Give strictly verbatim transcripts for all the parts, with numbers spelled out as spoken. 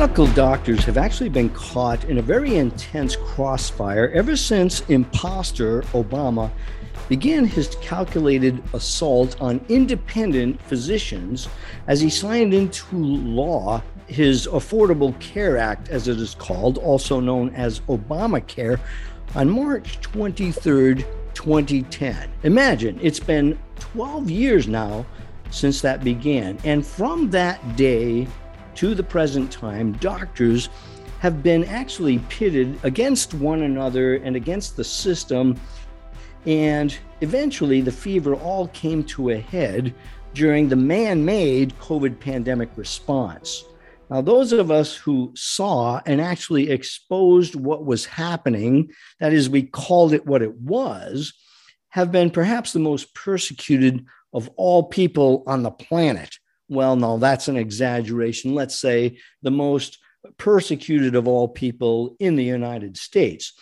medical doctors have actually been caught in a very intense crossfire ever since imposter Obama began his calculated assault on independent physicians as he signed into law his Affordable Care Act, as it is called, also known as Obamacare, on March twenty-third, twenty ten. Imagine, it's been twelve years now since that began. And from that day to the present time, doctors have been actually pitted against one another and against the system. And eventually the fever all came to a head during the man-made COVID pandemic response. Now, those of us who saw and actually exposed what was happening, that is, we called it what it was, have been perhaps the most persecuted of all people on the planet. Well, no, that's an exaggeration. Let's say the most persecuted of all people in the United States.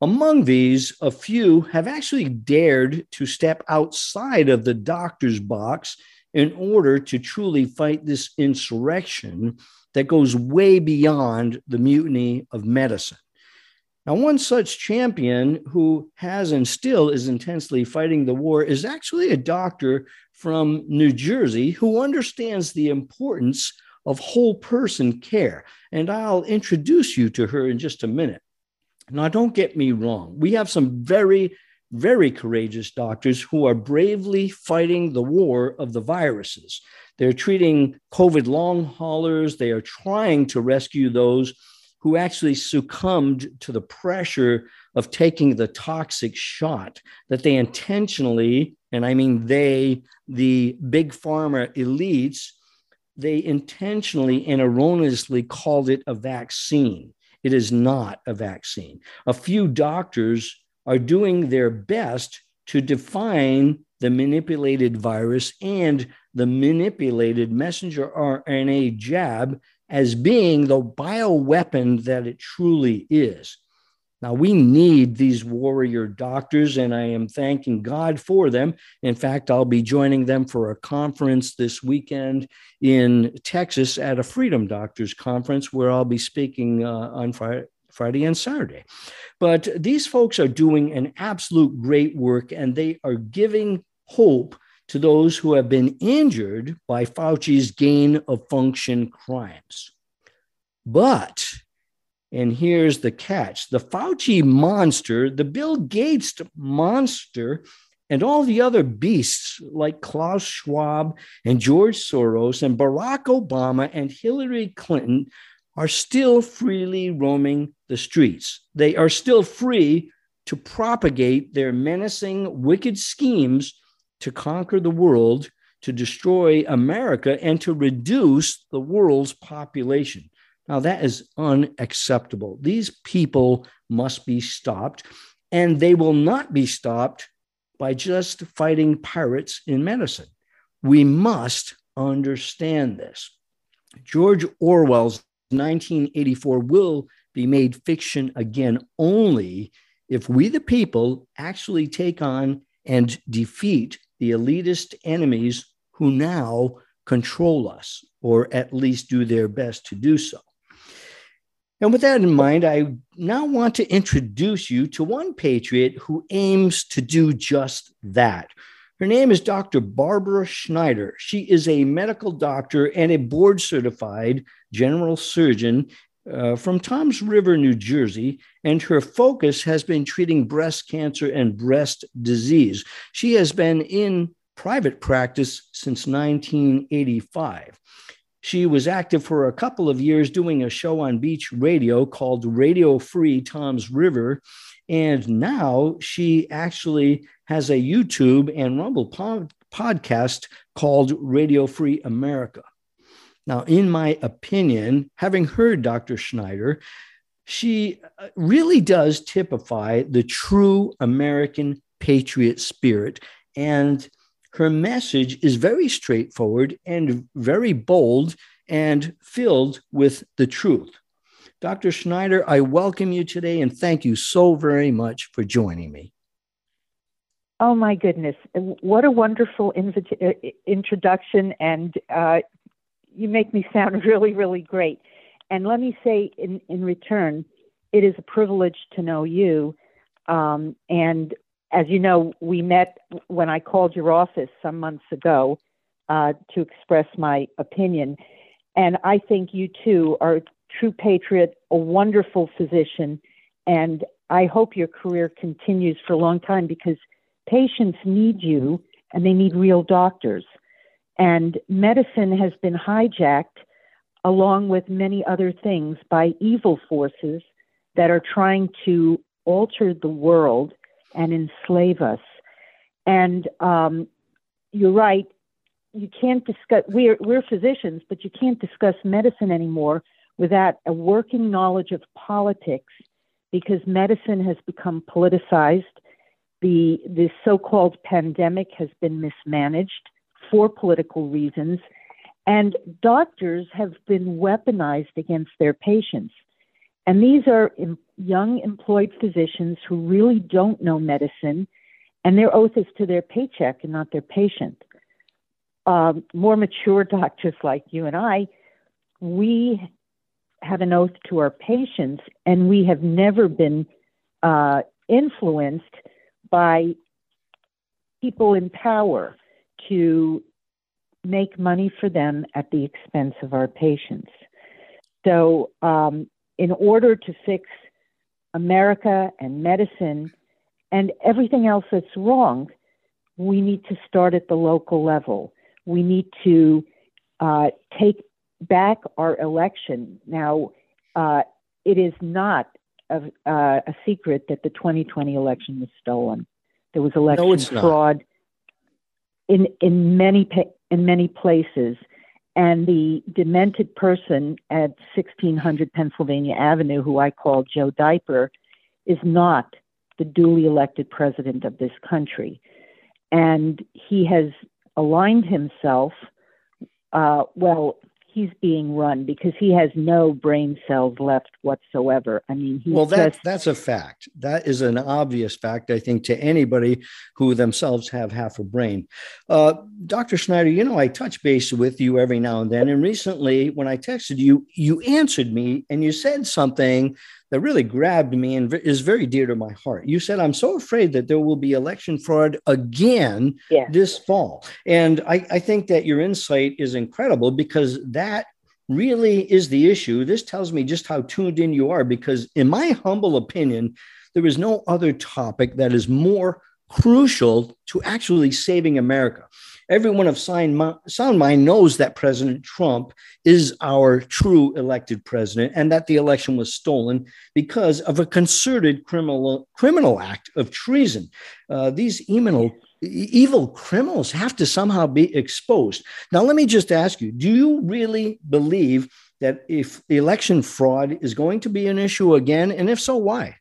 Among these, a few have actually dared to step outside of the doctor's box in order to truly fight this insurrection that goes way beyond the mutiny of medicine. Now, one such champion who has and still is intensely fighting the war is actually a doctor from New Jersey who understands the importance of whole person care. And I'll introduce you to her in just a minute. Now, don't get me wrong. We have some very, very courageous doctors who are bravely fighting the war of the viruses. They're treating COVID long haulers. They are trying to rescue those who actually succumbed to the pressure of taking the toxic shot that they intentionally, and I mean they, the big pharma elites, they intentionally and erroneously called it a vaccine. It is not a vaccine. A few doctors are doing their best to define the manipulated virus and the manipulated messenger R N A jab as being the bioweapon that it truly is. Now, we need these warrior doctors, and I am thanking God for them. In fact, I'll be joining them for a conference this weekend in Texas at a Freedom Doctors Conference, where I'll be speaking uh, on Friday. Friday and Saturday. But these folks are doing an absolute great work, and they are giving hope to those who have been injured by Fauci's gain of function crimes. But, and here's the catch, the Fauci monster, the Bill Gates monster, and all the other beasts like Klaus Schwab and George Soros and Barack Obama and Hillary Clinton are still freely roaming the streets. They are still free to propagate their menacing, wicked schemes to conquer the world, to destroy America, and to reduce the world's population. Now, that is unacceptable. These people must be stopped, and they will not be stopped by just fighting pirates in medicine. We must understand this. George Orwell's nineteen eighty-four will be made fiction again only if we, the people, actually take on and defeat the elitist enemies who now control us, or at least do their best to do so. And with that in mind, I now want to introduce you to one patriot who aims to do just that. Her name is Doctor Barbara Schneider. She is a medical doctor and a board-certified general surgeon uh, from Toms River, New Jersey, and her focus has been treating breast cancer and breast disease. She has been in private practice since nineteen eighty-five. She was active for a couple of years doing a show on beach radio called Radio Free Toms River, and now she actually has a YouTube and Rumble pod- podcast called Radio Free America. Now, in my opinion, having heard Doctor Schneider, she really does typify the true American patriot spirit, and her message is very straightforward and very bold and filled with the truth. Doctor Schneider, I welcome you today, and thank you so very much for joining me. Oh, my goodness. What a wonderful invita- introduction, and uh, you make me sound really, really great. And let me say in, in return, it is a privilege to know you. Um, and as you know, we met when I called your office some months ago uh, to express my opinion. And I think you too are a true patriot, a wonderful physician. And I hope your career continues for a long time, because patients need you and they need real doctors. And medicine has been hijacked along with many other things by evil forces that are trying to alter the world and enslave us. And um, you're right. You can't discuss, we're, we're physicians, but you can't discuss medicine anymore without a working knowledge of politics, because medicine has become politicized. The, the so-called pandemic has been mismanaged for political reasons, and doctors have been weaponized against their patients. And these are em- young employed physicians who really don't know medicine, and their oath is to their paycheck and not their patient. Um, more mature doctors like you and I, we have an oath to our patients, and we have never been uh, influenced by people in power to make money for them at the expense of our patients. So um, in order to fix America and medicine and everything else that's wrong, we need to start at the local level. We need to uh, take back our election. Now, uh, it is not a, uh, a secret that the twenty twenty election was stolen. There was election no, fraud in in many pa- in many places, and the demented person at sixteen hundred Pennsylvania Avenue, who I call Joe Diaper, is not the duly elected president of this country, and he has aligned himself, uh, well, he's being run because he has no brain cells left whatsoever. I mean, he's well, that, just- that's a fact. That is an obvious fact, I think, to anybody who themselves have half a brain. Uh, Doctor Schneider, you know, I touch base with you every now and then. And recently when I texted you, you answered me and you said something that really grabbed me and is very dear to my heart. You said, I'm so afraid that there will be election fraud again yeah. this fall. And I, I think that your insight is incredible, because that really is the issue. This tells me just how tuned in you are, because in my humble opinion, there is no other topic that is more crucial to actually saving America. Everyone of sound mind knows that President Trump is our true elected president, and that the election was stolen because of a concerted criminal criminal act of treason. Uh, these evil, evil criminals have to somehow be exposed. Now, let me just ask you, do you really believe that if election fraud is going to be an issue again? And if so, why?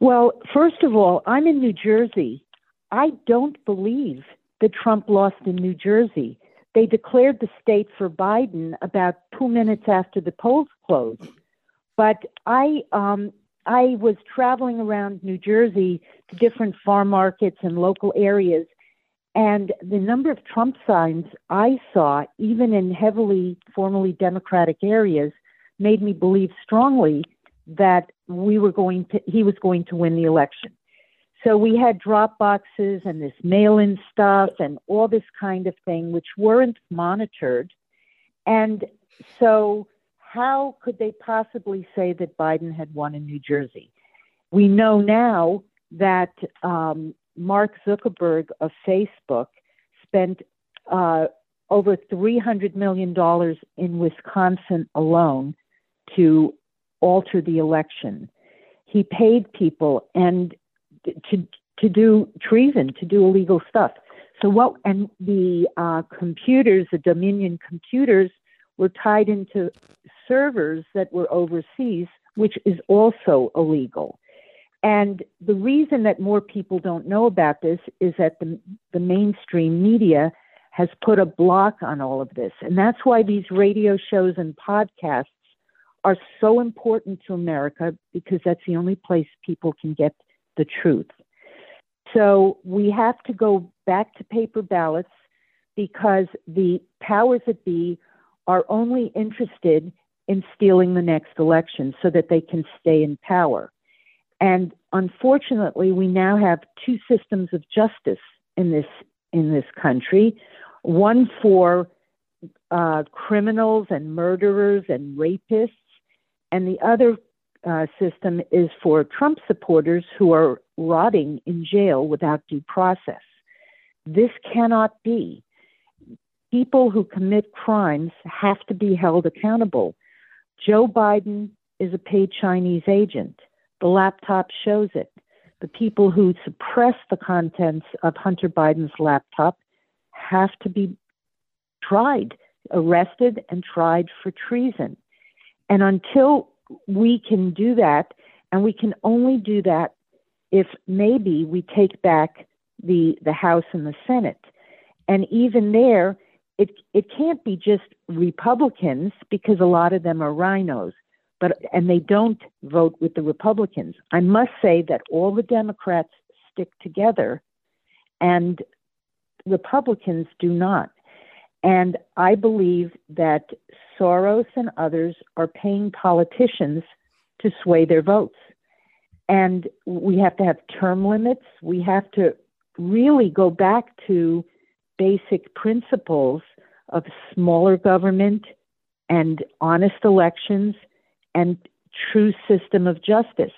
Well, first of all, I'm in New Jersey. I don't believe that Trump lost in New Jersey. They declared the state for Biden about two minutes after the polls closed. But I um, I was traveling around New Jersey to different farm markets and local areas, and the number of Trump signs I saw, even in heavily, formerly Democratic areas, made me believe strongly that we were going to, he was going to win the election. So we had drop boxes and this mail-in stuff and all this kind of thing, which weren't monitored. And so how could they possibly say that Biden had won in New Jersey? We know now that um, Mark Zuckerberg of Facebook spent uh, over three hundred million dollars in Wisconsin alone to alter the election. He paid people and to to do treason, to do illegal stuff. So what, and the uh, computers, the Dominion computers, were tied into servers that were overseas, which is also illegal. And the reason that more people don't know about this is that the, the mainstream media has put a block on all of this. And that's why these radio shows and podcasts are so important to America, because that's the only place people can get the truth. So we have to go back to paper ballots, because the powers that be are only interested in stealing the next election so that they can stay in power. And unfortunately, we now have two systems of justice in this in this country, one for uh, criminals and murderers and rapists, and the other uh, system is for Trump supporters who are rotting in jail without due process. This cannot be. People who commit crimes have to be held accountable. Joe Biden is a paid Chinese agent. The laptop shows it. The people who suppress the contents of Hunter Biden's laptop have to be tried, arrested, and tried for treason. And until we can do that, and we can only do that if maybe we take back the, the House and the Senate. And even there, it it can't be just Republicans, because a lot of them are rhinos. But and they don't vote with the Republicans. I must say that all the Democrats stick together and Republicans do not. And I believe that Soros and others are paying politicians to sway their votes. And we have to have term limits. We have to really go back to basic principles of smaller government and honest elections and true system of justice.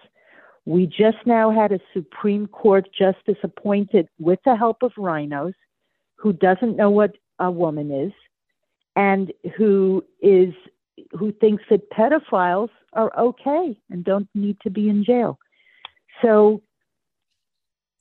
We just now had a Supreme Court justice appointed with the help of rhinos who doesn't know what a woman is and who is who thinks that pedophiles are okay and don't need to be in jail. So,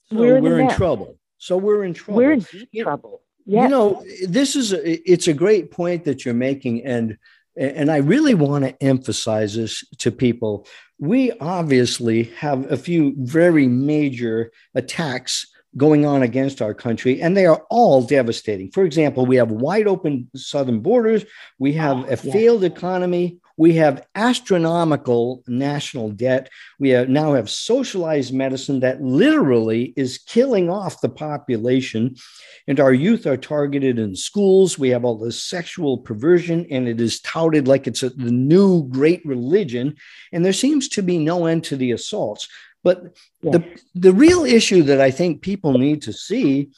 so we're, we're in, in trouble. So we're in trouble. We're in you, trouble. Yes. You know, this is a, it's a great point that you're making, and And I really want to emphasize this to people. We obviously have a few very major attacks going on against our country, and they are all devastating. For example, we have wide open southern borders. We have a failed economy. We have astronomical national debt. We have, now have socialized medicine that literally is killing off the population. And our youth are targeted in schools. We have all this sexual perversion, and it is touted like it's a, the new great religion. And there seems to be no end to the assaults. But yeah. the, the real issue that I think people need to see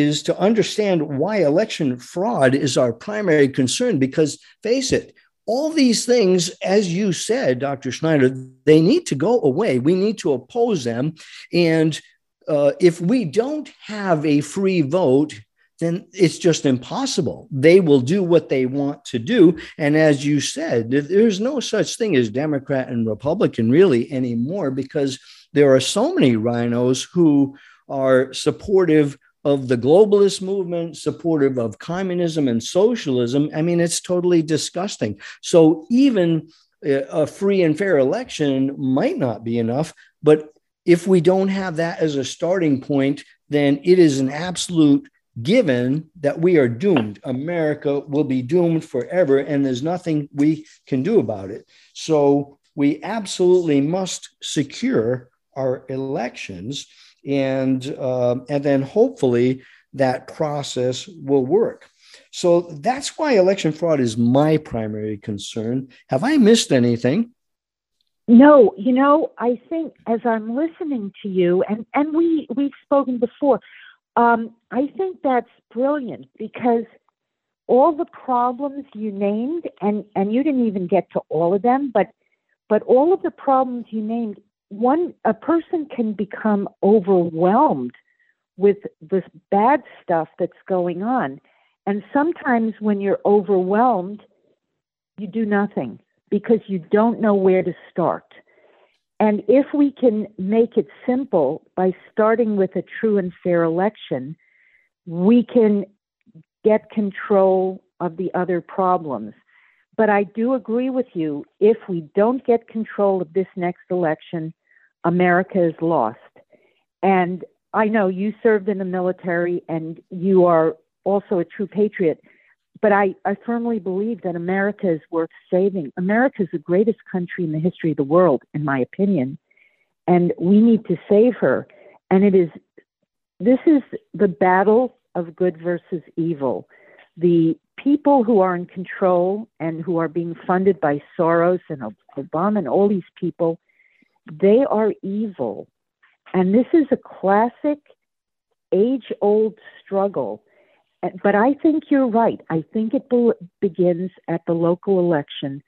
is to understand why election fraud is our primary concern, because face it, all these things, as you said, Doctor Schneider, they need to go away. We need to oppose them. And uh, if we don't have a free vote, then it's just impossible. They will do what they want to do. And as you said, there's no such thing as Democrat and Republican really anymore, because there are so many rhinos who are supportive of the globalist movement, supportive of communism and socialism. I mean, it's totally disgusting. So even a free and fair election might not be enough, but if we don't have that as a starting point, then it is an absolute given that we are doomed. America will be doomed forever, and there's nothing we can do about it. So we absolutely must secure our elections. And uh, and then hopefully that process will work. So that's why election fraud is my primary concern. Have I missed anything? No, you know, I think as I'm listening to you, and, and we, we've spoken before, um, I think that's brilliant, because all the problems you named, and, and you didn't even get to all of them, but but all of the problems you named, One, a person can become overwhelmed with this bad stuff that's going on. And sometimes when you're overwhelmed, you do nothing because you don't know where to start. And if we can make it simple by starting with a true and fair election, we can get control of the other problems. But I do agree with you. If we don't get control of this next election, America is lost. And I know you served in the military and you are also a true patriot, but I, I firmly believe that America is worth saving. America is the greatest country in the history of the world, in my opinion, and we need to save her. And it is, this is the battle of good versus evil. the people who are in control and who are being funded by Soros and Obama and all these people, they are evil. And this is a classic age-old struggle. But I think you're right. I think it be- begins at the local election.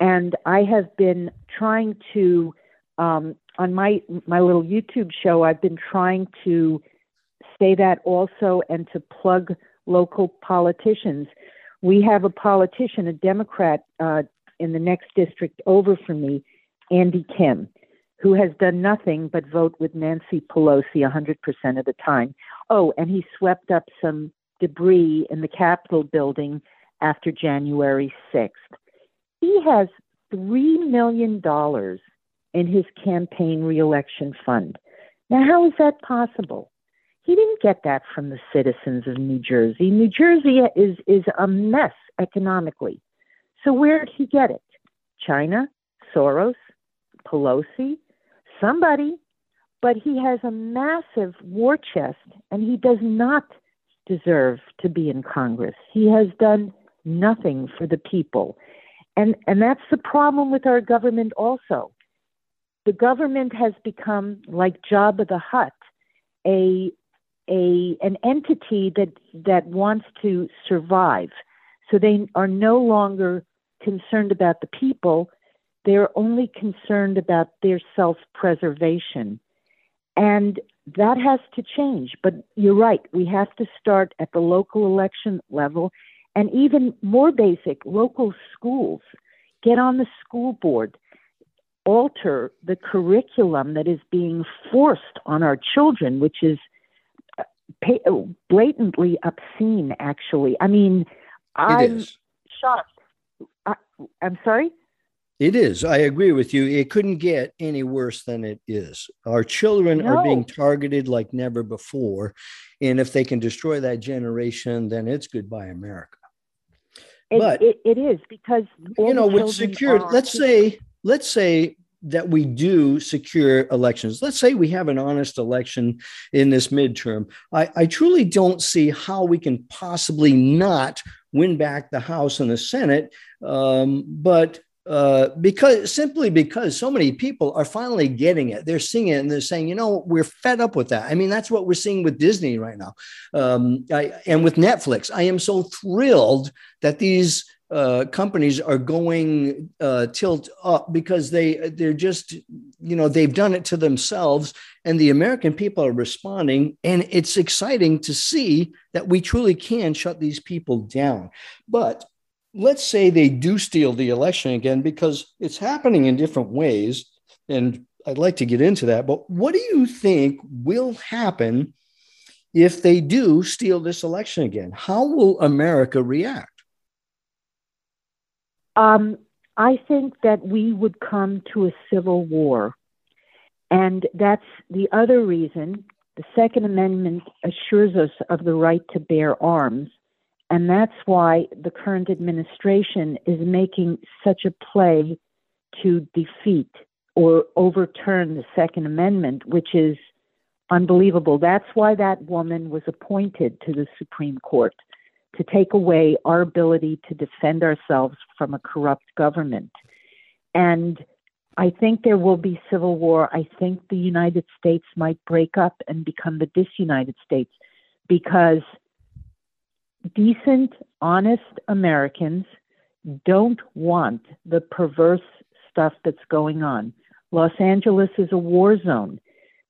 And I have been trying to, um, on my, my little YouTube show, I've been trying to say that also and to plug local politicians. We have a politician, a Democrat uh, in the next district over from me, Andy Kim, who has done nothing but vote with Nancy Pelosi one hundred percent of the time. Oh, and he swept up some debris in the Capitol building after January sixth. He has three million dollars in his campaign reelection fund. Now, how is that possible? He didn't get that from the citizens of New Jersey. New Jersey is, is a mess economically. So where did he get it? China, Soros, Pelosi, somebody. But he has a massive war chest, and he does not deserve to be in Congress. He has done nothing for the people. And, and that's the problem with our government also. The government has become, like Jabba the Hutt, a A, an entity that that wants to survive. So they are no longer concerned about the people. They're only concerned about their self-preservation. And that has to change. But you're right. We have to start at the local election level and even more basic, local schools. Get on the school board. Alter the curriculum that is being forced on our children, which is blatantly obscene, actually. I mean, I'm shocked. I, I'm sorry? It is. I agree with you. It couldn't get any worse than it is. Our children no. are being targeted like never before. And if they can destroy that generation, then it's goodbye, America. It, but it, it is because, you know, with secure, let's say, let's say, that we do secure elections. Let's say we have an honest election in this midterm. I, I truly don't see how we can possibly not win back the House and the Senate, um, but uh, because simply because so many people are finally getting it. They're seeing it and they're saying, you know, we're fed up with that. I mean, that's what we're seeing with Disney right now, um, I, and with Netflix. I am so thrilled that these Uh, companies are going uh, tilt up because they they're just, you know, they've done it to themselves, and the American people are responding. And it's exciting to see that we truly can shut these people down. But let's say they do steal the election again, because it's happening in different ways. And I'd like to get into that. But what do you think will happen if they do steal this election again? How will America react? Um, I think that we would come to a civil war. And that's the other reason the Second Amendment assures us of the right to bear arms. And that's why the current administration is making such a play to defeat or overturn the Second Amendment, which is unbelievable. That's why that woman was appointed to the Supreme Court, to take away our ability to defend ourselves from a corrupt government. And I think there will be civil war. I think the United States might break up and become the disunited states, because decent, honest Americans don't want the perverse stuff that's going on. Los Angeles is a war zone.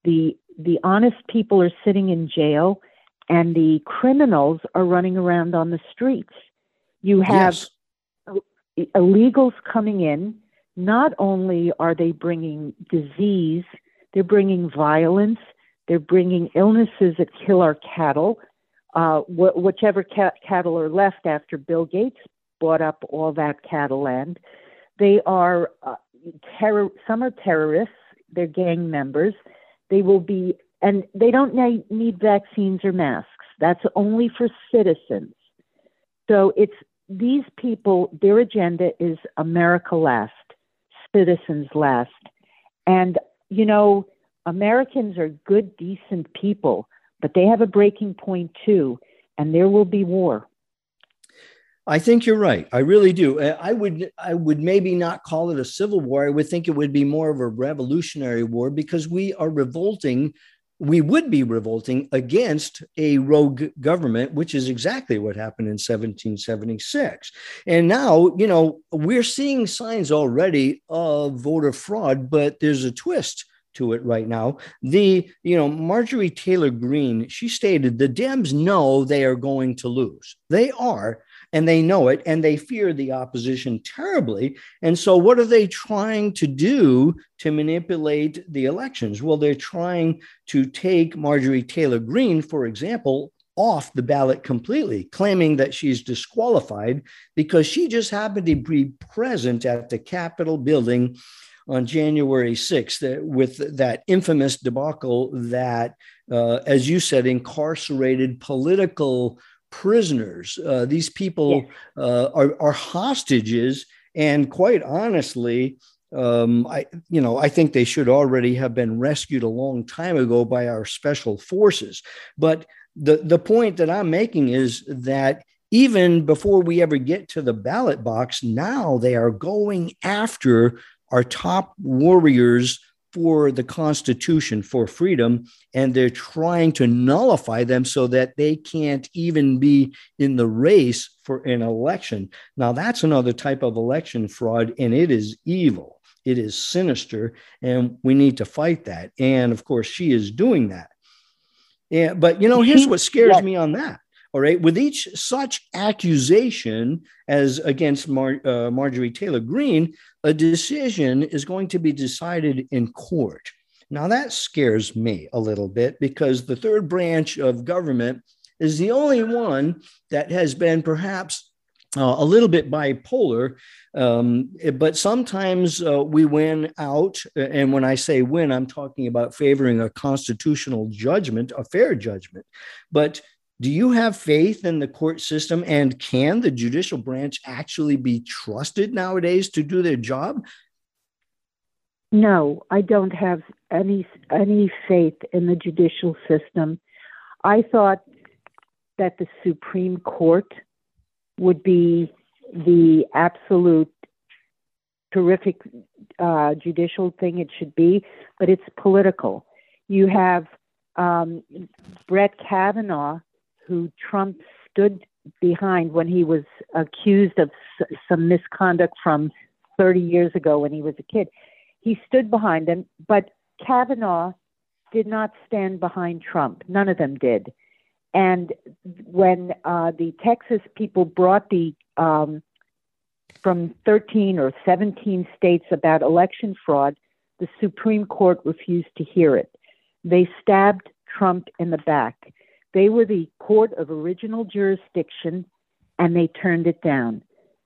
The, the honest people are sitting in jail, and the criminals are running around on the streets. You have yes. illegals coming in. Not only are they bringing disease, they're bringing violence, they're bringing illnesses that kill our cattle, uh, wh- whichever ca- cattle are left after Bill Gates bought up all that cattle land. They are, uh, terror- some are terrorists, they're gang members. They will be And they don't need vaccines or masks. That's only for citizens. So it's these people, their agenda is America last, citizens last. And, you know, Americans are good, decent people, but they have a breaking point too, and there will be war. I think you're right. I really do. I would I would maybe not call it a civil war. I would think it would be more of a revolutionary war, because we are revolting. We would be revolting against a rogue government, which is exactly what happened in seventeen seventy-six. And now, you know, we're seeing signs already of voter fraud, but there's a twist to it right now. The, you know, Marjorie Taylor Greene, she stated the Dems know they are going to lose. They are. And they know it, and they fear the opposition terribly. And so what are they trying to do to manipulate the elections? Well, they're trying to take Marjorie Taylor Greene, for example, off the ballot completely, claiming that she's disqualified because she just happened to be present at the Capitol building on January sixth with that infamous debacle that, uh, as you said, incarcerated political prisoners. Uh, these people yeah. uh, are, are hostages. And quite honestly, um, I, you know, I think they should already have been rescued a long time ago by our special forces. But the, the point that I'm making is that even before we ever get to the ballot box, now they are going after our top warriors for the Constitution, for freedom, and they're trying to nullify them so that they can't even be in the race for an election. Now, that's another type of election fraud, and it is evil. It is sinister, and we need to fight that. And, of course, she is doing that. Yeah, but, you know, here's what scares yeah. me on that. All right. With each such accusation as against Mar- uh, Marjorie Taylor Greene, a decision is going to be decided in court. Now, that scares me a little bit, because the third branch of government is the only one that has been perhaps uh, a little bit bipolar. Um, but sometimes uh, we win out. And when I say win, I'm talking about favoring a constitutional judgment, a fair judgment. But do you have faith in the court system, and can the judicial branch actually be trusted nowadays to do their job? No, I don't have any any faith in the judicial system. I thought that the Supreme Court would be the absolute terrific uh, judicial thing it should be, but it's political. You have um, Brett Kavanaugh, who Trump stood behind when he was accused of s- some misconduct from thirty years ago when he was a kid. He stood behind him, but Kavanaugh did not stand behind Trump. None of them did. And when uh, the Texas people brought the um, from thirteen or seventeen states about election fraud, the Supreme Court refused to hear it. They stabbed Trump in the back. They were the court of original jurisdiction, and they turned it down.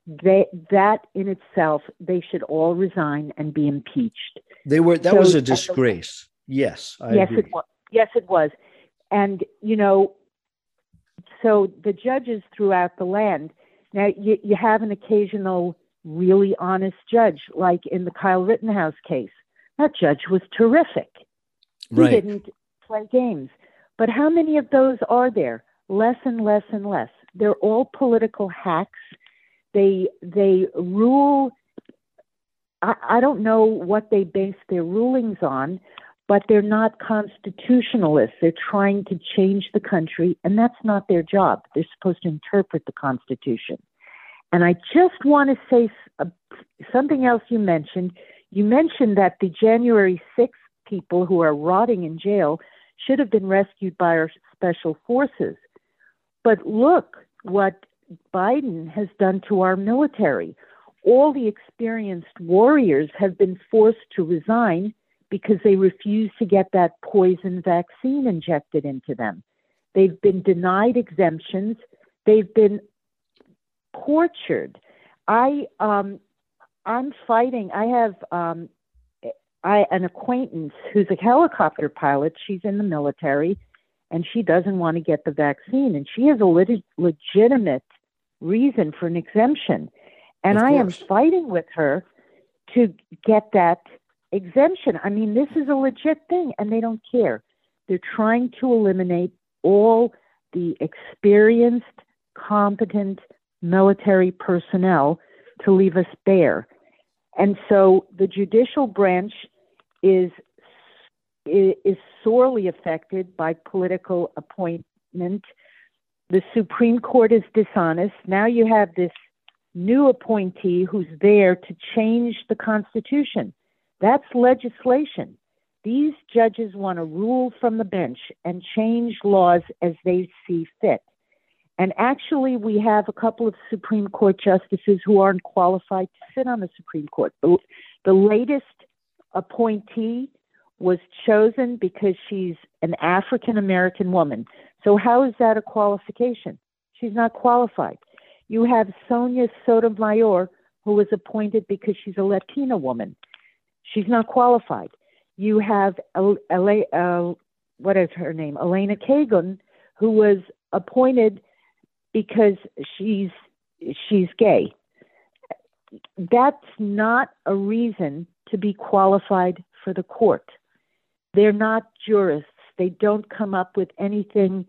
They, that in itself, they should all resign and be impeached. They were. That so, was a disgrace. Yes, I yes, agree. It was. Yes, it was. And, you know, so the judges throughout the land, now you, you have an occasional really honest judge, like in the Kyle Rittenhouse case. That judge was terrific. Right. He didn't play games. But how many of those are there? Less and less and less. They're all political hacks. They they rule. I, I don't know what they base their rulings on, but they're not constitutionalists. They're trying to change the country, and that's not their job. They're supposed to interpret the Constitution. And I just want to say something else you mentioned. You mentioned that the January sixth people who are rotting in jail should have been rescued by our special forces. But look what Biden has done to our military. All the experienced warriors have been forced to resign because they refuse to get that poison vaccine injected into them. They've been denied exemptions. They've been tortured. I, um, I'm fighting. I have... Um, I, an acquaintance who's a helicopter pilot. She's in the military, and she doesn't want to get the vaccine. And she has a lit- legitimate reason for an exemption. And I am fighting with her to get that exemption. I mean, this is a legit thing, and they don't care. They're trying to eliminate all the experienced, competent military personnel to leave us bare. And so the judicial branch is is sorely affected by political appointment. The Supreme Court is dishonest. Now you have this new appointee who's there to change the Constitution. That's legislation. These judges want to rule from the bench and change laws as they see fit. And actually, we have a couple of Supreme Court justices who aren't qualified to sit on the Supreme Court. The, the latest appointee was chosen because she's an African-American woman. So how is that a qualification? She's not qualified. You have Sonia Sotomayor, who was appointed because she's a Latina woman. She's not qualified. You have El- El- El- what is her name? Elena Kagan, who was appointed because she's she's gay. That's not a reason to be qualified for the court. They're not jurists. They don't come up with anything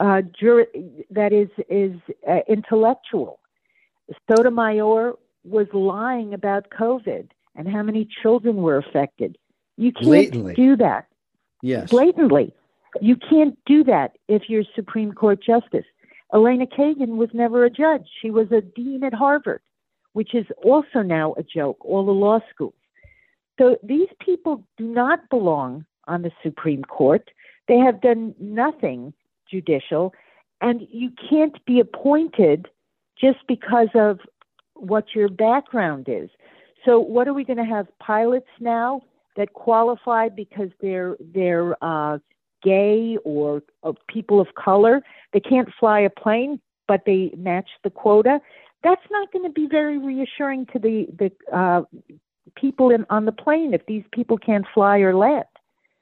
uh, jur- that is is uh, intellectual. Sotomayor was lying about COVID and how many children were affected. You can't blatantly. do that. Yes, blatantly. You can't do that if you're Supreme Court Justice. Elena Kagan was never a judge. She was a dean at Harvard, which is also now a joke, all the law schools. So these people do not belong on the Supreme Court. They have done nothing judicial, and you can't be appointed just because of what your background is. So what are we going to have? Pilots now that qualify because they're they're uh, gay or, or people of color? They can't fly a plane, but they match the quota. That's not going to be very reassuring to the the uh, people in, on the plane if these people can't fly or land.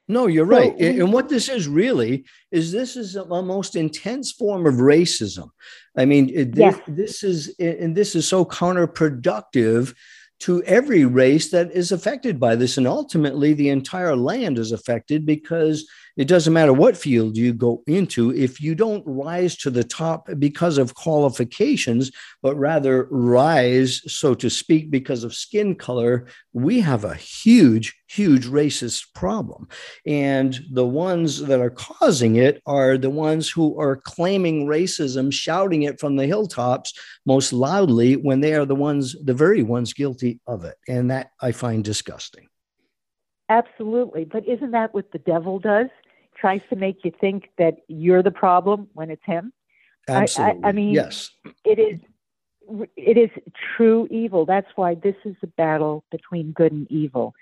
No, you're so, right. And, and what this is really is this is a, a most intense form of racism. I mean, it, yes. this, this is and this is so counterproductive to every race that is affected by this. And ultimately, the entire land is affected because it doesn't matter what field you go into, if you don't rise to the top because of qualifications, but rather rise, so to speak, because of skin color, we have a huge, huge racist problem. And the ones that are causing it are the ones who are claiming racism, shouting it from the hilltops most loudly when they are the ones, the very ones guilty of it. And that I find disgusting. Absolutely. But isn't that what the devil does? Tries to make you think that you're the problem when it's him. Absolutely. I, I, I mean, yes. it is it is true evil. That's why this is a battle between good and evil.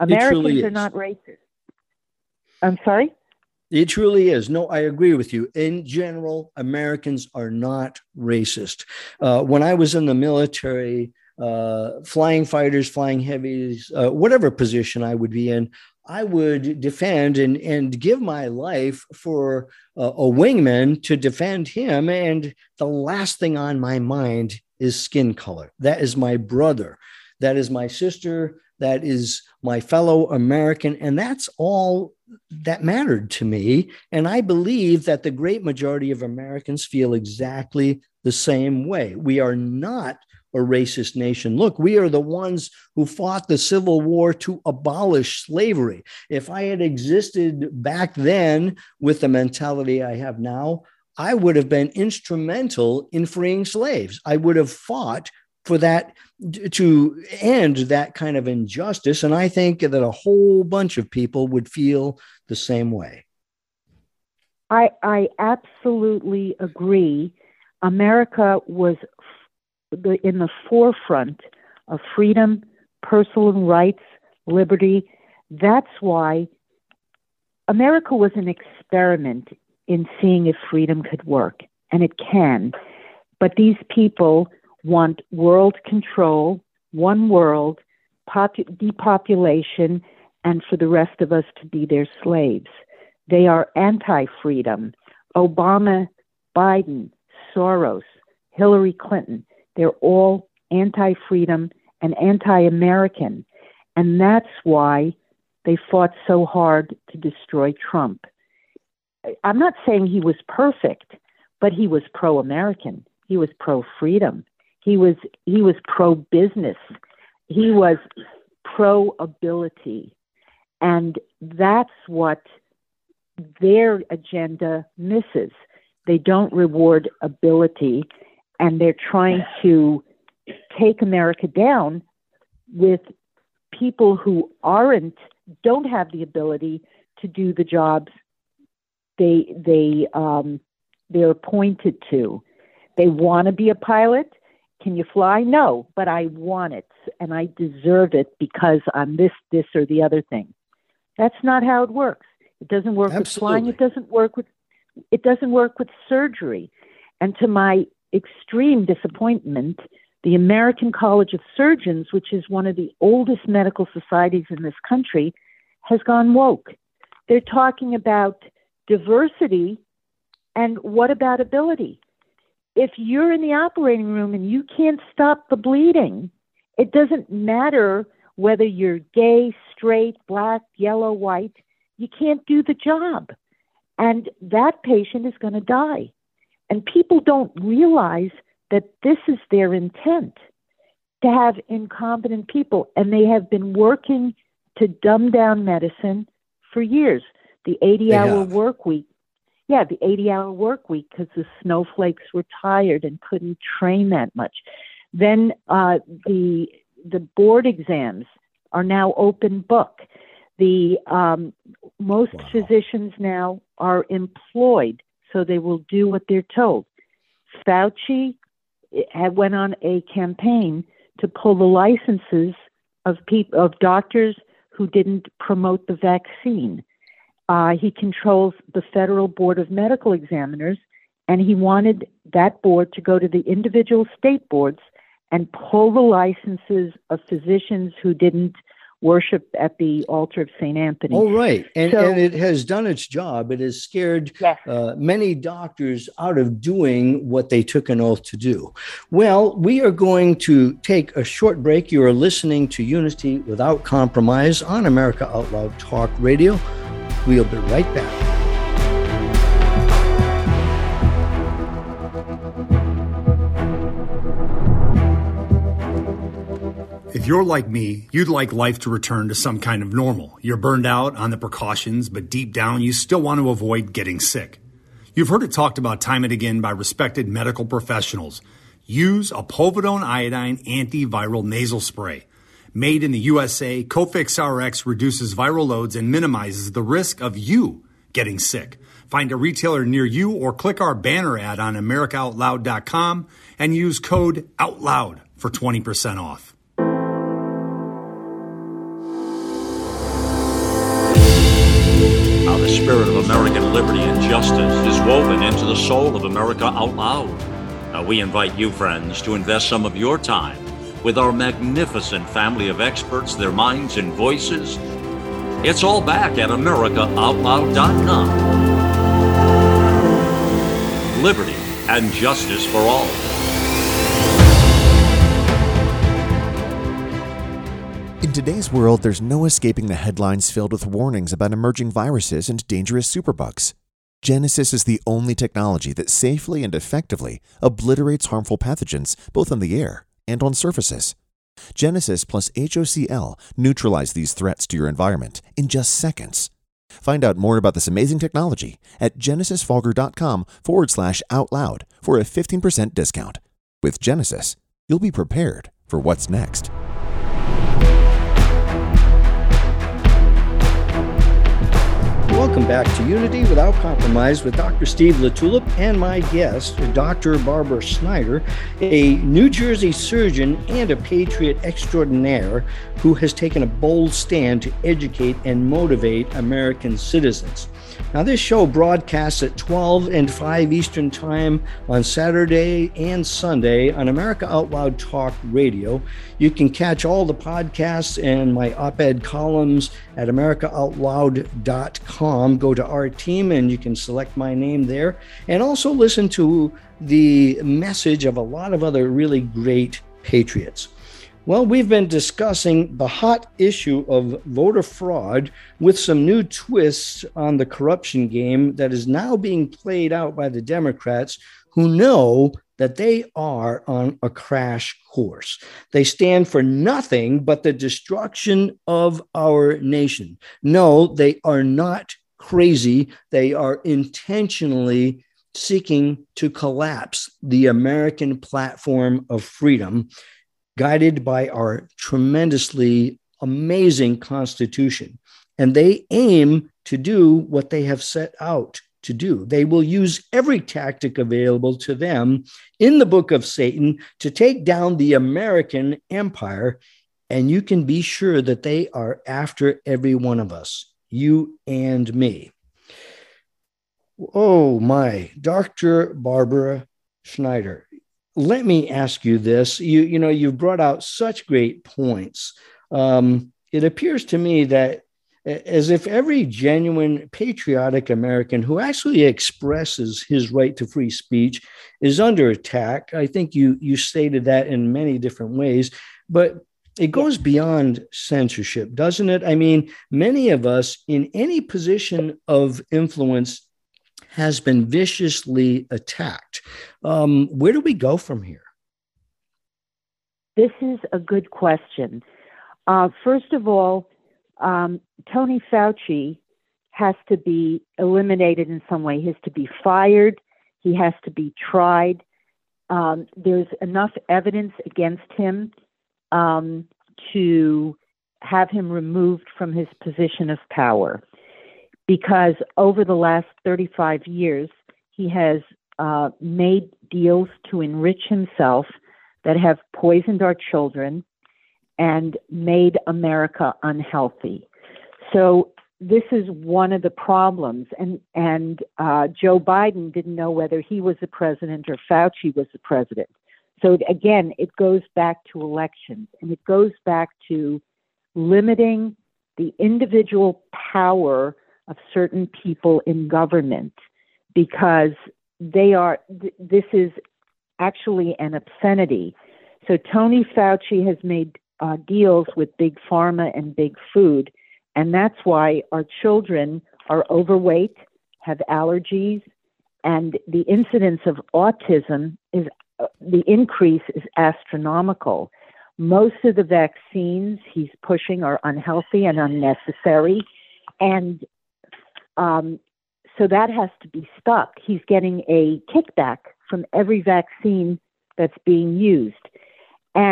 Americans are not racist. I'm sorry? It truly is. No, I agree with you. In general, Americans are not racist. Uh, when I was in the military, uh, flying fighters, flying heavies, uh, whatever position I would be in, I would defend and, and give my life for uh, a wingman to defend him. And the last thing on my mind is skin color. That is my brother. That is my sister. That is my fellow American. And that's all that mattered to me. And I believe that the great majority of Americans feel exactly the same way. We are not a racist nation. Look, we are the ones who fought the Civil War to abolish slavery. If I had existed back then with the mentality I have now, I would have been instrumental in freeing slaves. I would have fought for that, to end that kind of injustice. And I think that a whole bunch of people would feel the same way. I, I absolutely agree. America was The, in the forefront of freedom, personal rights, liberty. That's why America was an experiment in seeing if freedom could work, and it can. But these people want world control, one world, pop- depopulation, and for the rest of us to be their slaves. They are anti-freedom. Obama, Biden, Soros, Hillary Clinton. They're all anti-freedom and anti-American. And that's why they fought so hard to destroy Trump. I'm not saying he was perfect, but he was pro-American. He was pro-freedom. He was he was pro-business. He was pro-ability. And that's what their agenda misses. They don't reward ability, and they're trying to take America down with people who aren't, don't have the ability to do the jobs they they um, they're appointed to. They want to be a pilot. Can you fly? No, but I want it, and I deserve it because I'm this, this, or the other thing. That's not how it works. It doesn't work Absolutely. with flying. It doesn't work with it doesn't work with surgery. And to my extreme disappointment, the American College of Surgeons, which is one of the oldest medical societies in this country, has gone woke. They're talking about diversity, and what about ability? If you're in the operating room and you can't stop the bleeding, it doesn't matter whether you're gay, straight, black, yellow, white, you can't do the job. And that patient is going to die. And people don't realize that this is their intent, to have incompetent people. And they have been working to dumb down medicine for years. The eighty-hour work week. Yeah, the eighty-hour work week because the snowflakes were tired and couldn't train that much. Then uh, the the board exams are now open book. The um, most wow. physicians now are employed, so they will do what they're told. Fauci had went on a campaign to pull the licenses of people of doctors who didn't promote the vaccine. Uh, he controls the Federal Board of Medical Examiners, and he wanted that board to go to the individual state boards and pull the licenses of physicians who didn't worship at the altar of Saint Anthony. Oh, right. And, so, and it has done its job. It has scared yes. uh, many doctors out of doing what they took an oath to do. Well, we are going to take a short break. You are listening to Unity Without Compromise on America Out Loud Talk Radio. We'll be right back. If you're like me, you'd like life to return to some kind of normal. You're burned out on the precautions, but deep down, you still want to avoid getting sick. You've heard it talked about time and again by respected medical professionals. Use a povidone iodine antiviral nasal spray. Made in the U S A, CofixRx reduces viral loads and minimizes the risk of you getting sick. Find a retailer near you or click our banner ad on America Out Loud dot com and use code OUTLOUD for twenty percent off. How the spirit of American liberty and justice is woven into the soul of America Out Loud. Now we invite you, friends, to invest some of your time with our magnificent family of experts, their minds and voices. It's all back at America Out Loud dot com. Liberty and justice for all. In today's world, there's no escaping the headlines filled with warnings about emerging viruses and dangerous superbugs. Genesis is the only technology that safely and effectively obliterates harmful pathogens both in the air and on surfaces. Genesis plus H O C L neutralize these threats to your environment in just seconds. Find out more about this amazing technology at genesisfogger.com forward slash out loud for a fifteen percent discount. With Genesis, you'll be prepared for what's next. Welcome back to Unity Without Compromise with Doctor Steve LaTulip and my guest, Doctor Barbara Schneider, a New Jersey surgeon and a patriot extraordinaire who has taken a bold stand to educate and motivate American citizens. Now, this show broadcasts at twelve and five Eastern Time on Saturday and Sunday on America Out Loud Talk Radio. You can catch all the podcasts and my op-ed columns at America Out Loud dot com. Go to our team and you can select my name there. And also listen to the message of a lot of other really great patriots. Well, we've been discussing the hot issue of voter fraud with some new twists on the corruption game that is now being played out by the Democrats, who know that they are on a crash course. They stand for nothing but the destruction of our nation. No, they are not crazy. They are intentionally seeking to collapse the American platform of freedom, guided by our tremendously amazing Constitution. And they aim to do what they have set out to do. They will use every tactic available to them in the book of Satan to take down the American empire. And you can be sure that they are after every one of us, you and me. Oh my, Doctor Barbara Schneider, let me ask you this. You, you know, you've brought out such great points. Um, it appears to me that as if every genuine patriotic American who actually expresses his right to free speech is under attack. I think you, you stated that in many different ways, but it goes beyond censorship, doesn't it? I mean, many of us in any position of influence has been viciously attacked. Um, where do we go from here? This is a good question. Uh, first of all, Um, Tony Fauci has to be eliminated in some way. He has to be fired. He has to be tried. Um, there's enough evidence against him um, to have him removed from his position of power, because over the last thirty-five years, he has uh, made deals to enrich himself that have poisoned our children and made America unhealthy. So this is one of the problems. And, and uh, Joe Biden didn't know whether he was the president or Fauci was the president. So again, it goes back to elections, and it goes back to limiting the individual power of certain people in government, because they are, th- this is actually an obscenity. So Tony Fauci has made Uh, deals with big pharma and big food. And that's why our children are overweight, have allergies, and the incidence of autism is, uh, the increase is astronomical. Most of the vaccines he's pushing are unhealthy and unnecessary. And um, so that has to be stopped. He's getting a kickback from every vaccine that's being used.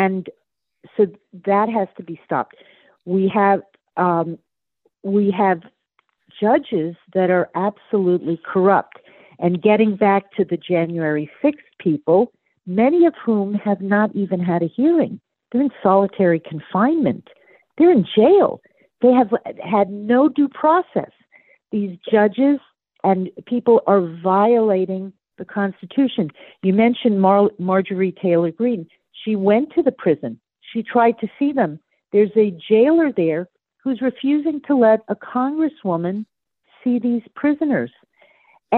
And so that has to be stopped. We have um, we have judges that are absolutely corrupt. And getting back to the January sixth people, many of whom have not even had a hearing. They're in solitary confinement. They're in jail. They have had no due process. These judges and people are violating the Constitution. You mentioned Mar- Marjorie Taylor Greene. She went to the prison. She tried to see them. There's a jailer there who's refusing to let a congresswoman see these prisoners.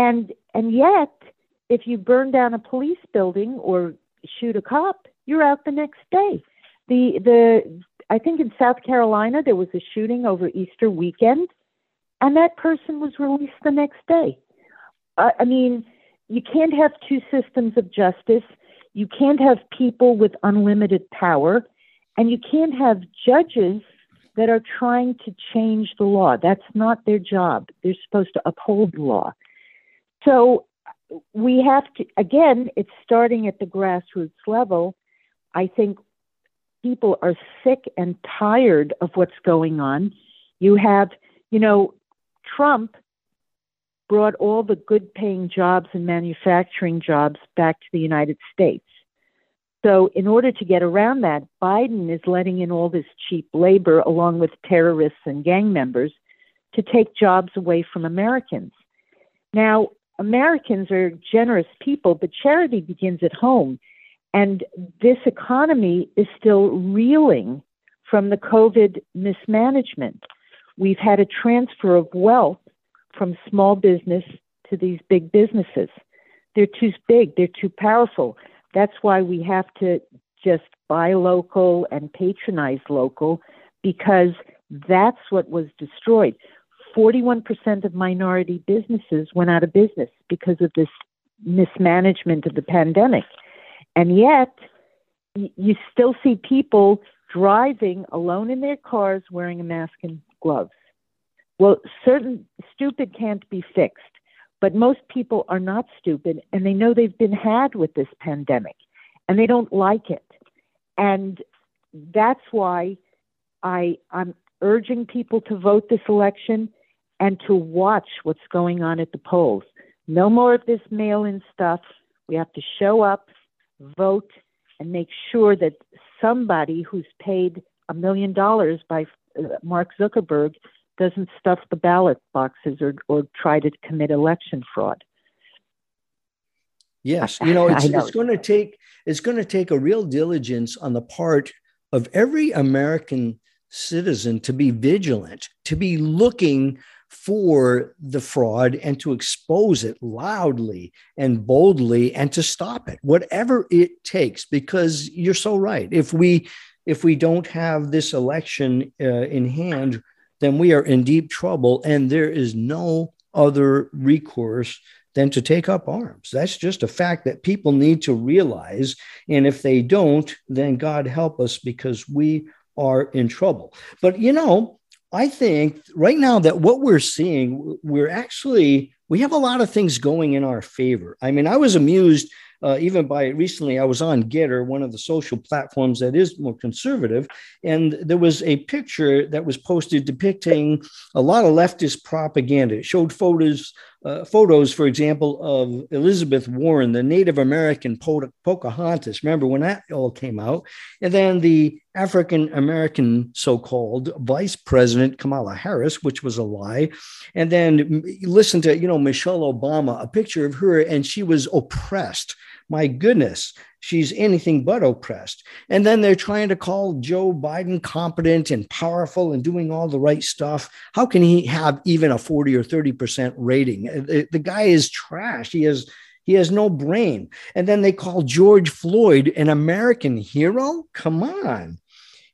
And and yet, if you burn down a police building or shoot a cop, you're out the next day. The the I think in South Carolina, there was a shooting over Easter weekend, and that person was released the next day. Uh, I mean, you can't have two systems of justice. You can't have people with unlimited power. And you can't have judges that are trying to change the law. That's not their job. They're supposed to uphold the law. So we have to, again, it's starting at the grassroots level. I think people are sick and tired of what's going on. You have, you know, Trump brought all the good paying jobs and manufacturing jobs back to the United States. So in order to get around that, Biden is letting in all this cheap labor, along with terrorists and gang members, to take jobs away from Americans. Now, Americans are generous people, but charity begins at home. And this economy is still reeling from the COVID mismanagement. We've had a transfer of wealth from small business to these big businesses. They're too big. They're too powerful. That's why we have to just buy local and patronize local, because that's what was destroyed. forty-one percent of minority businesses went out of business because of this mismanagement of the pandemic. And yet y- you still see people driving alone in their cars wearing a mask and gloves. Well, certain stupid can't be fixed, but most people are not stupid, and they know they've been had with this pandemic, and they don't like it. And that's why I, I'm urging people to vote this election and to watch what's going on at the polls. No more of this mail-in stuff. We have to show up, vote, and make sure that somebody who's paid a million dollars by Mark Zuckerberg doesn't stuff the ballot boxes or, or try to commit election fraud. Yes, you know, it's, know. it's going to take it's going to take a real diligence on the part of every American citizen to be vigilant, to be looking for the fraud and to expose it loudly and boldly and to stop it, whatever it takes, because you're so right. If we if we don't have this election uh, in hand, then we are in deep trouble, and there is no other recourse than to take up arms. That's just a fact that people need to realize. And if they don't, then God help us, because we are in trouble. But, you know, I think right now that what we're seeing, we're actually, we have a lot of things going in our favor. I mean, I was amused uh, even by recently, I was on Getter, one of the social platforms that is more conservative. And there was a picture that was posted depicting a lot of leftist propaganda. It showed photos, uh, photos, for example, of Elizabeth Warren, the Native American po- Pocahontas. Remember when that all came out? And then the African American so-called Vice President Kamala Harris, which was a lie. And then listen to, you know, Michelle Obama, a picture of her, and she was oppressed. My goodness, she's anything but oppressed. And then they're trying to call Joe Biden competent and powerful and doing all the right stuff. How can he have even a forty or thirty percent rating? The, the guy is trash. He has, he has no brain. And then they call George Floyd an American hero? Come on.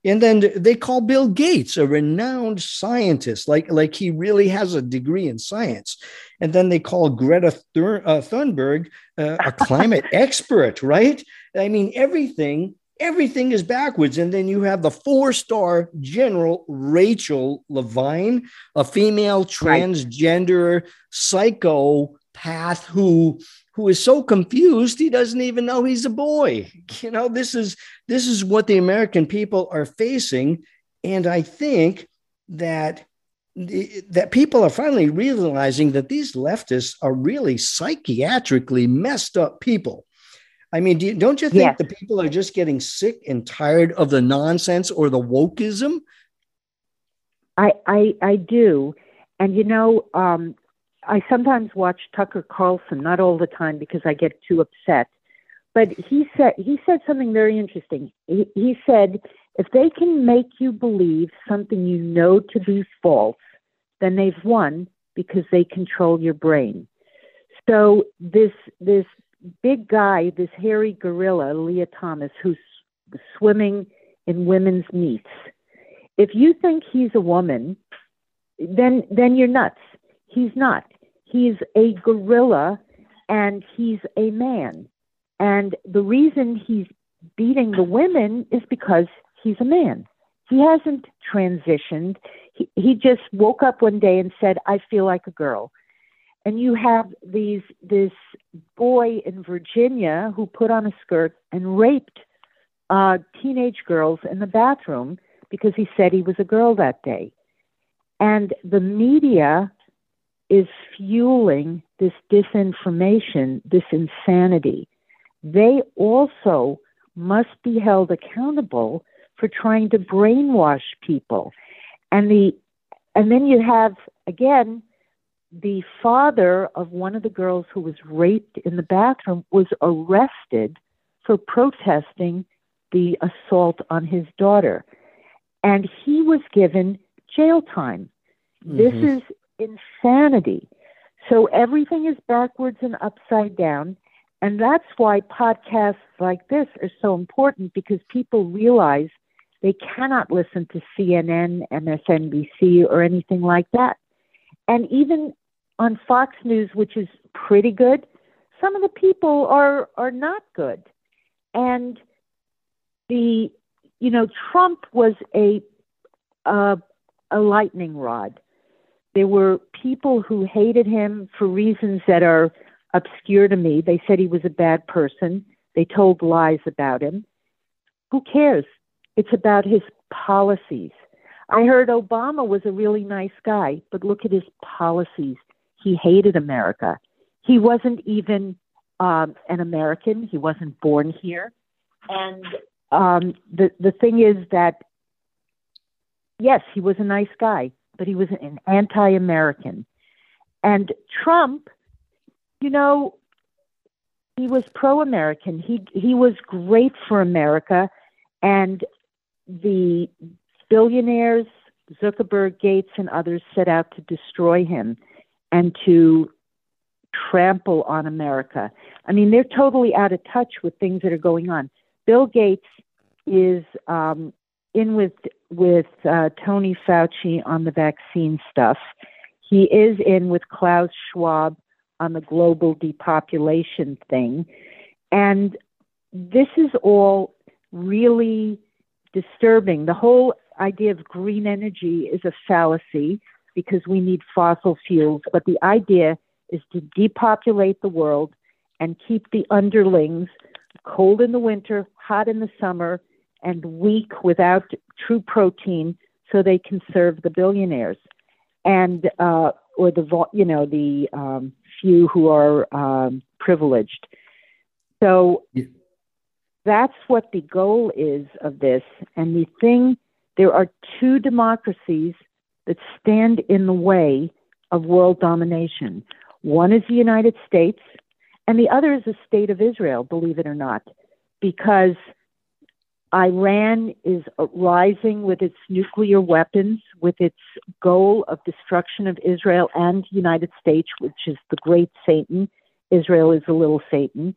And then they call Bill Gates a renowned scientist, like, like he really has a degree in science. And then they call Greta Thur- uh, Thunberg uh, a climate expert, right? I mean, everything, everything is backwards. And then you have the four-star general Rachel Levine, a female transgender psychopath who... who is so confused, he doesn't even know he's a boy. You know, this is this is what the American people are facing. And I think that, that people are finally realizing that these leftists are really psychiatrically messed up people. I mean, do you, don't you think yeah. the people are just getting sick and tired of the nonsense or the wokeism? I, I, I do. And, you know, um, I sometimes watch Tucker Carlson, not all the time because I get too upset, but he said he said something very interesting. He, he said, if they can make you believe something you know to be false, then they've won because they control your brain. So this this big guy, this hairy gorilla, Leah Thomas, who's swimming in women's meats, if you think he's a woman, then then you're nuts. He's not. He's a gorilla, and he's a man. And the reason he's beating the women is because he's a man. He hasn't transitioned. He, he just woke up one day and said, I feel like a girl. And you have these this boy in Virginia who put on a skirt and raped uh, teenage girls in the bathroom because he said he was a girl that day. And the media is fueling this disinformation, this insanity. They also must be held accountable for trying to brainwash people. And the and then you have, again, the father of one of the girls who was raped in the bathroom was arrested for protesting the assault on his daughter. And he was given jail time. Mm-hmm. This is insanity. So everything is backwards and upside down. And that's why podcasts like this are so important, because people realize they cannot listen to C N N, M S N B C, or anything like that. And even on Fox News, which is pretty good, some of the people are, are not good. And the, you know, Trump was a uh, a lightning rod. There were people who hated him for reasons that are obscure to me. They said he was a bad person. They told lies about him. Who cares? It's about his policies. I heard Obama was a really nice guy, but look at his policies. He hated America. He wasn't even um, an American. He wasn't born here. And um, the, the thing is that, yes, he was a nice guy, but he was an anti-American. And Trump, you know, he was pro-American. He he was great for America. And the billionaires, Zuckerberg, Gates, and others set out to destroy him and to trample on America. I mean, they're totally out of touch with things that are going on. Bill Gates is um, in with with uh, Tony Fauci on the vaccine stuff. He is in with Klaus Schwab on the global depopulation thing. And this is all really disturbing. The whole idea of green energy is a fallacy because we need fossil fuels. But the idea is to depopulate the world and keep the underlings cold in the winter, hot in the summer, and weak without true protein so they can serve the billionaires and uh, or the, you know, the um, few who are um, privileged. So yeah. That's what the goal is of this. And the thing, there are two democracies that stand in the way of world domination. One is the United States, and the other is the state of Israel, believe it or not, because Iran is rising with its nuclear weapons, with its goal of destruction of Israel and the United States, which is the great Satan. Israel is the little Satan.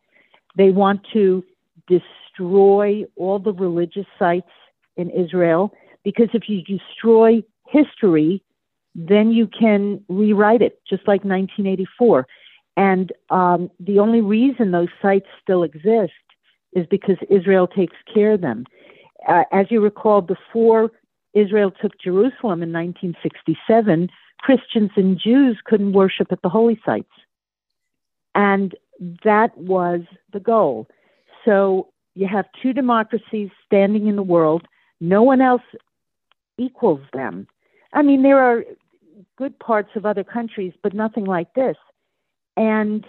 They want to destroy all the religious sites in Israel, because if you destroy history, then you can rewrite it, just like nineteen eighty-four. And um, the only reason those sites still exist is because Israel takes care of them. Uh, as you recall, before Israel took Jerusalem in nineteen sixty-seven, Christians and Jews couldn't worship at the holy sites. And that was the goal. So you have two democracies standing in the world. No one else equals them. I mean, there are good parts of other countries, but nothing like this. And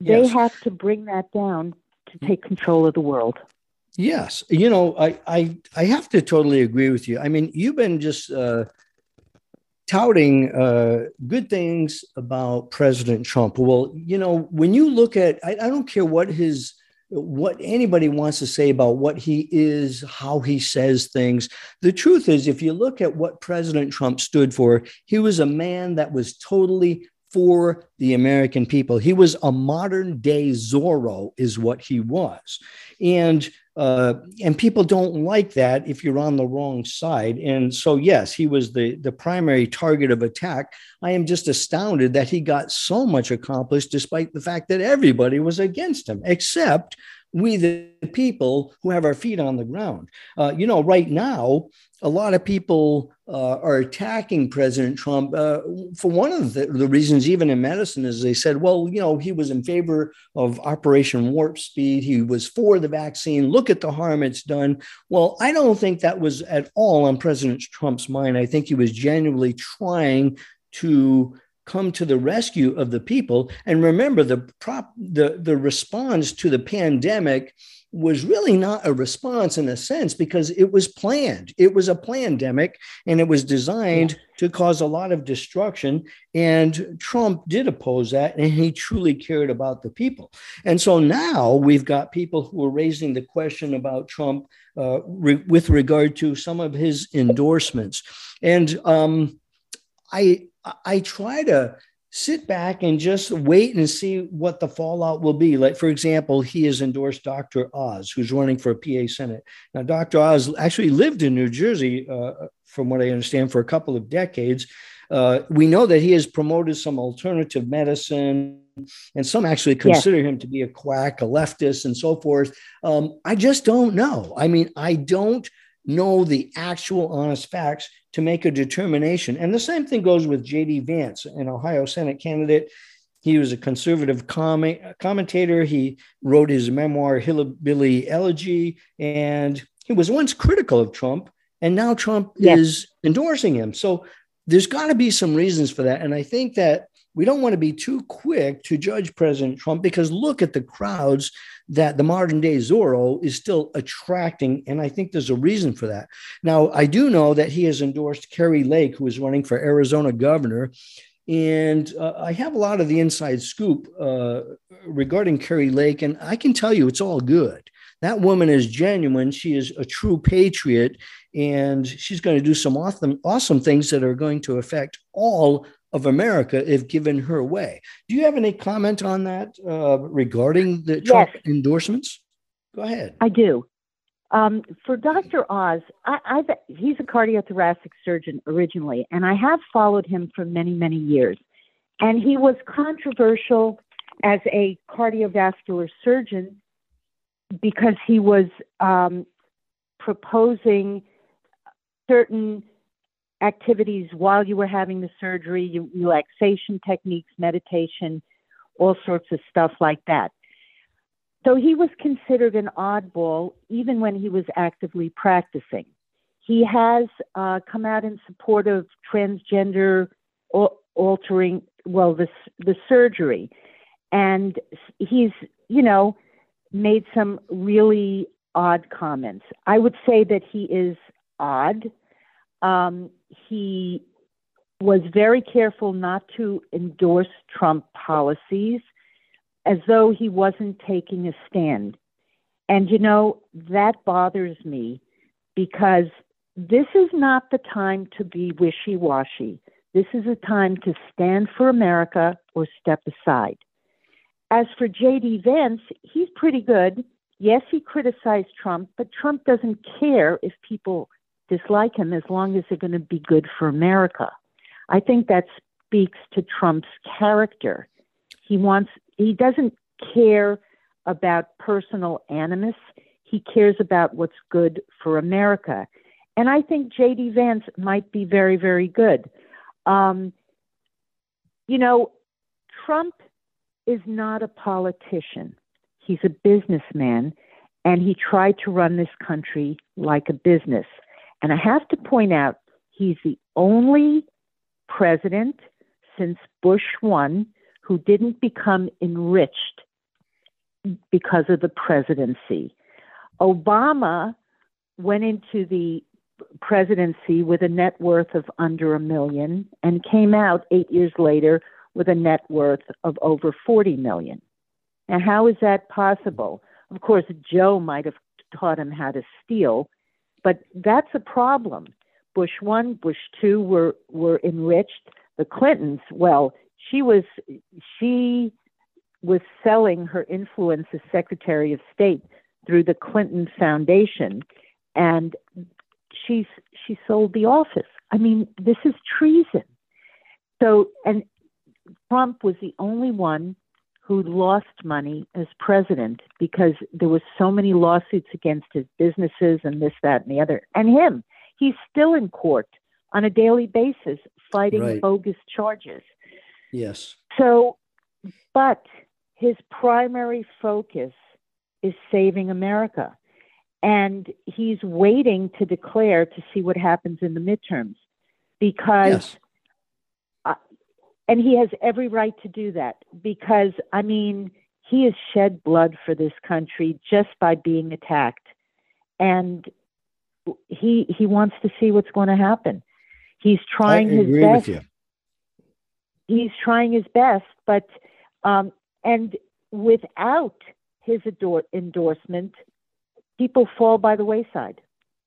they yes. have to bring that down to take control of the world. Yes. You know, I, I, I have to totally agree with you. I mean, you've been just uh, touting uh, good things about President Trump. Well, you know, when you look at, I, I don't care what his what anybody wants to say about what he is, how he says things. The truth is, if you look at what President Trump stood for, he was a man that was totally for the American people. He was a modern day Zorro is what he was. And uh, and people don't like that if you're on the wrong side. And so, yes, he was the, the primary target of attack. I am just astounded that he got so much accomplished, despite the fact that everybody was against him, except we, the people who have our feet on the ground. Uh, you know, right now, a lot of people uh, are attacking President Trump uh, for one of the, the reasons, even in medicine, is they said, well, you know, he was in favor of Operation Warp Speed. He was for the vaccine. Look at the harm it's done. Well, I don't think that was at all on President Trump's mind. I think he was genuinely trying to come to the rescue of the people. And remember, the prop, the, the response to the pandemic was really not a response in a sense, because it was planned. It was a pandemic, and it was designed to cause a lot of destruction. And Trump did oppose that, and he truly cared about the people. And so now we've got people who are raising the question about Trump uh, re- with regard to some of his endorsements. And um, I I try to sit back and just wait and see what the fallout will be. Like, for example, he has endorsed Doctor Oz, who's running for a P A Senate. Now, Doctor Oz actually lived in New Jersey, uh, from what I understand, for a couple of decades. Uh, we know that he has promoted some alternative medicine and some actually consider yes. him to be a quack, a leftist, and so forth. Um, I just don't know. I mean, I don't know the actual honest facts to make a determination. And the same thing goes with J D. Vance, an Ohio Senate candidate. He was a conservative comment, commentator. He wrote his memoir, Hillbilly Elegy, and he was once critical of Trump, and now Trump yes. is endorsing him. So there's got to be some reasons for that. And I think that we don't want to be too quick to judge President Trump, because look at the crowds that the modern day Zorro is still attracting. And I think there's a reason for that. Now, I do know that he has endorsed Kari Lake, who is running for Arizona governor. And uh, I have a lot of the inside scoop uh, regarding Kari Lake. And I can tell you it's all good. That woman is genuine. She is a true patriot. And she's going to do some awesome, awesome things that are going to affect all of America if given her way. Do you have any comment on that uh, regarding the Trump yes. endorsements? Go ahead. I do. Um, for Doctor Oz, I, I've, he's a cardiothoracic surgeon originally, and I have followed him for many, many years. And he was controversial as a cardiovascular surgeon because he was um, proposing certain activities while you were having the surgery, you, relaxation techniques, meditation, all sorts of stuff like that. So he was considered an oddball even when he was actively practicing. He has uh, come out in support of transgender altering, well, the, the surgery. And he's, you know, made some really odd comments. I would say that he is odd. Um, he was very careful not to endorse Trump policies, as though he wasn't taking a stand. And, you know, that bothers me, because this is not the time to be wishy-washy. This is a time to stand for America or step aside. As for J D. Vance, he's pretty good. Yes, he criticized Trump, but Trump doesn't care if people dislike him as long as they're going to be good for America. I think that speaks to Trump's character. He wants, he doesn't care about personal animus. He cares about what's good for America. And I think J D. Vance might be very, very good. Um, you know, Trump is not a politician. He's a businessman, and he tried to run this country like a business. And I have to point out, he's the only president since Bush one who didn't become enriched because of the presidency. Obama went into the presidency with a net worth of under a million and came out eight years later with a net worth of over forty million. Now, how is that possible? Of course, Joe might have taught him how to steal, but that's a problem. Bush one, Bush two were, were enriched. The Clintons, well, she was she was selling her influence as Secretary of State through the Clinton Foundation, and she she sold the office. I mean, this is treason. So, and Trump was the only one who lost money as president, because there were so many lawsuits against his businesses and this, that, and the other. And him, he's still in court on a daily basis fighting right. bogus charges. Yes. So, but his primary focus is saving America. And he's waiting to declare to see what happens in the midterms, because, yes. uh, and he has every right to do that, because, I mean, he has shed blood for this country just by being attacked. And he, he wants to see what's going to happen. He's trying I his agree best. With you. He's trying his best, but um, and without his ador- endorsement, people fall by the wayside.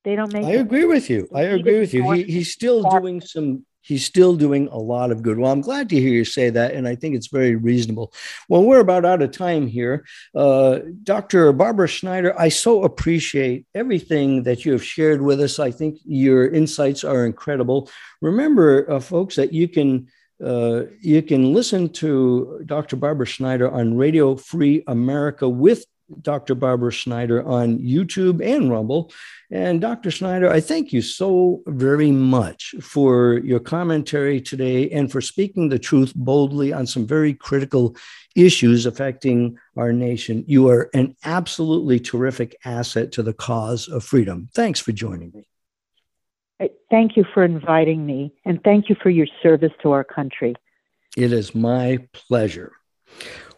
They don't make. I it. agree with you. I he agree with you. He, he's still that. doing some. He's still doing a lot of good. Well, I'm glad to hear you say that, and I think it's very reasonable. Well, we're about out of time here. Uh, Doctor Barbara Schneider, I so appreciate everything that you have shared with us. I think your insights are incredible. Remember, uh, folks, that you can Uh, you can listen to Doctor Barbara Schneider on Radio Free America with Doctor Barbara Schneider on YouTube and Rumble. And Doctor Schneider, I thank you so very much for your commentary today and for speaking the truth boldly on some very critical issues affecting our nation. You are an absolutely terrific asset to the cause of freedom. Thanks for joining me. Thank you for inviting me, and thank you for your service to our country. It is my pleasure.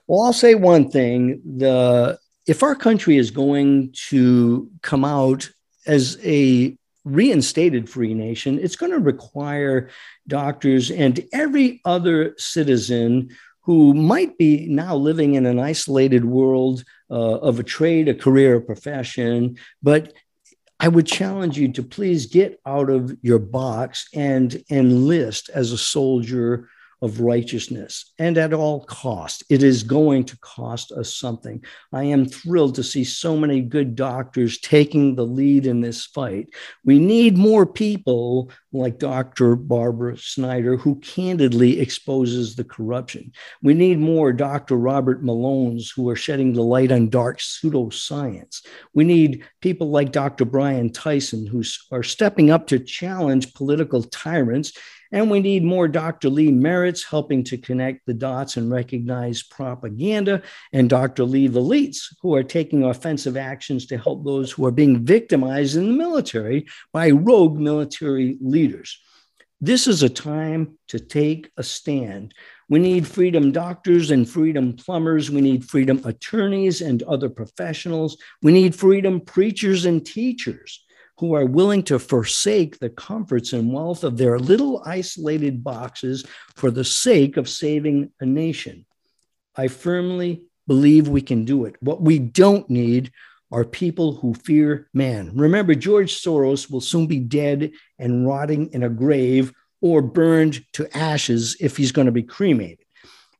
Well, I'll say one thing. The, if our country is going to come out as a reinstated free nation, it's going to require doctors and every other citizen who might be now living in an isolated world uh, of a trade, a career, a profession, but I would challenge you to please get out of your box and enlist as a soldier of righteousness, and at all cost. It is going to cost us something. I am thrilled to see so many good doctors taking the lead in this fight. We need more people like Doctor Barbara Schneider, who candidly exposes the corruption. We need more Doctor Robert Malones, who are shedding the light on dark pseudoscience. We need people like Doctor Brian Tyson, who are stepping up to challenge political tyrants. And we need more Doctor Lee Merritt's helping to connect the dots and recognize propaganda, and Doctor Lee Velites, who are taking offensive actions to help those who are being victimized in the military by rogue military leaders. This is a time to take a stand. We need freedom doctors and freedom plumbers. We need freedom attorneys and other professionals. We need freedom preachers and teachers who are willing to forsake the comforts and wealth of their little isolated boxes for the sake of saving a nation. I firmly believe we can do it. What we don't need are people who fear man. Remember, George Soros will soon be dead and rotting in a grave or burned to ashes if he's going to be cremated.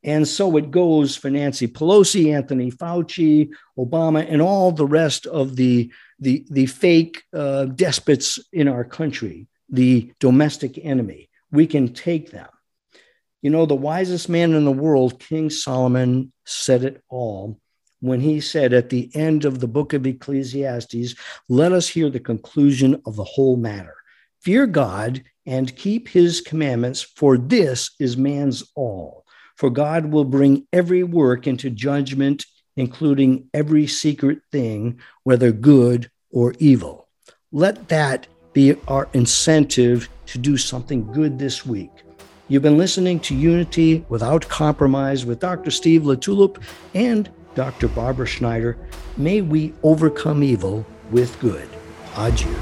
And so it goes for Nancy Pelosi, Anthony Fauci, Obama, and all the rest of the the, the fake uh, despots in our country, the domestic enemy. We can take them. You know, the wisest man in the world, King Solomon, said it all when he said at the end of the book of Ecclesiastes, let us hear the conclusion of the whole matter. Fear God and keep his commandments, for this is man's all. For God will bring every work into judgment, including every secret thing, whether good or evil. Let that be our incentive to do something good this week. You've been listening to Unity Without Compromise with Doctor Steve LaTulip and Doctor Barbara Schneider. May we overcome evil with good. Adieu.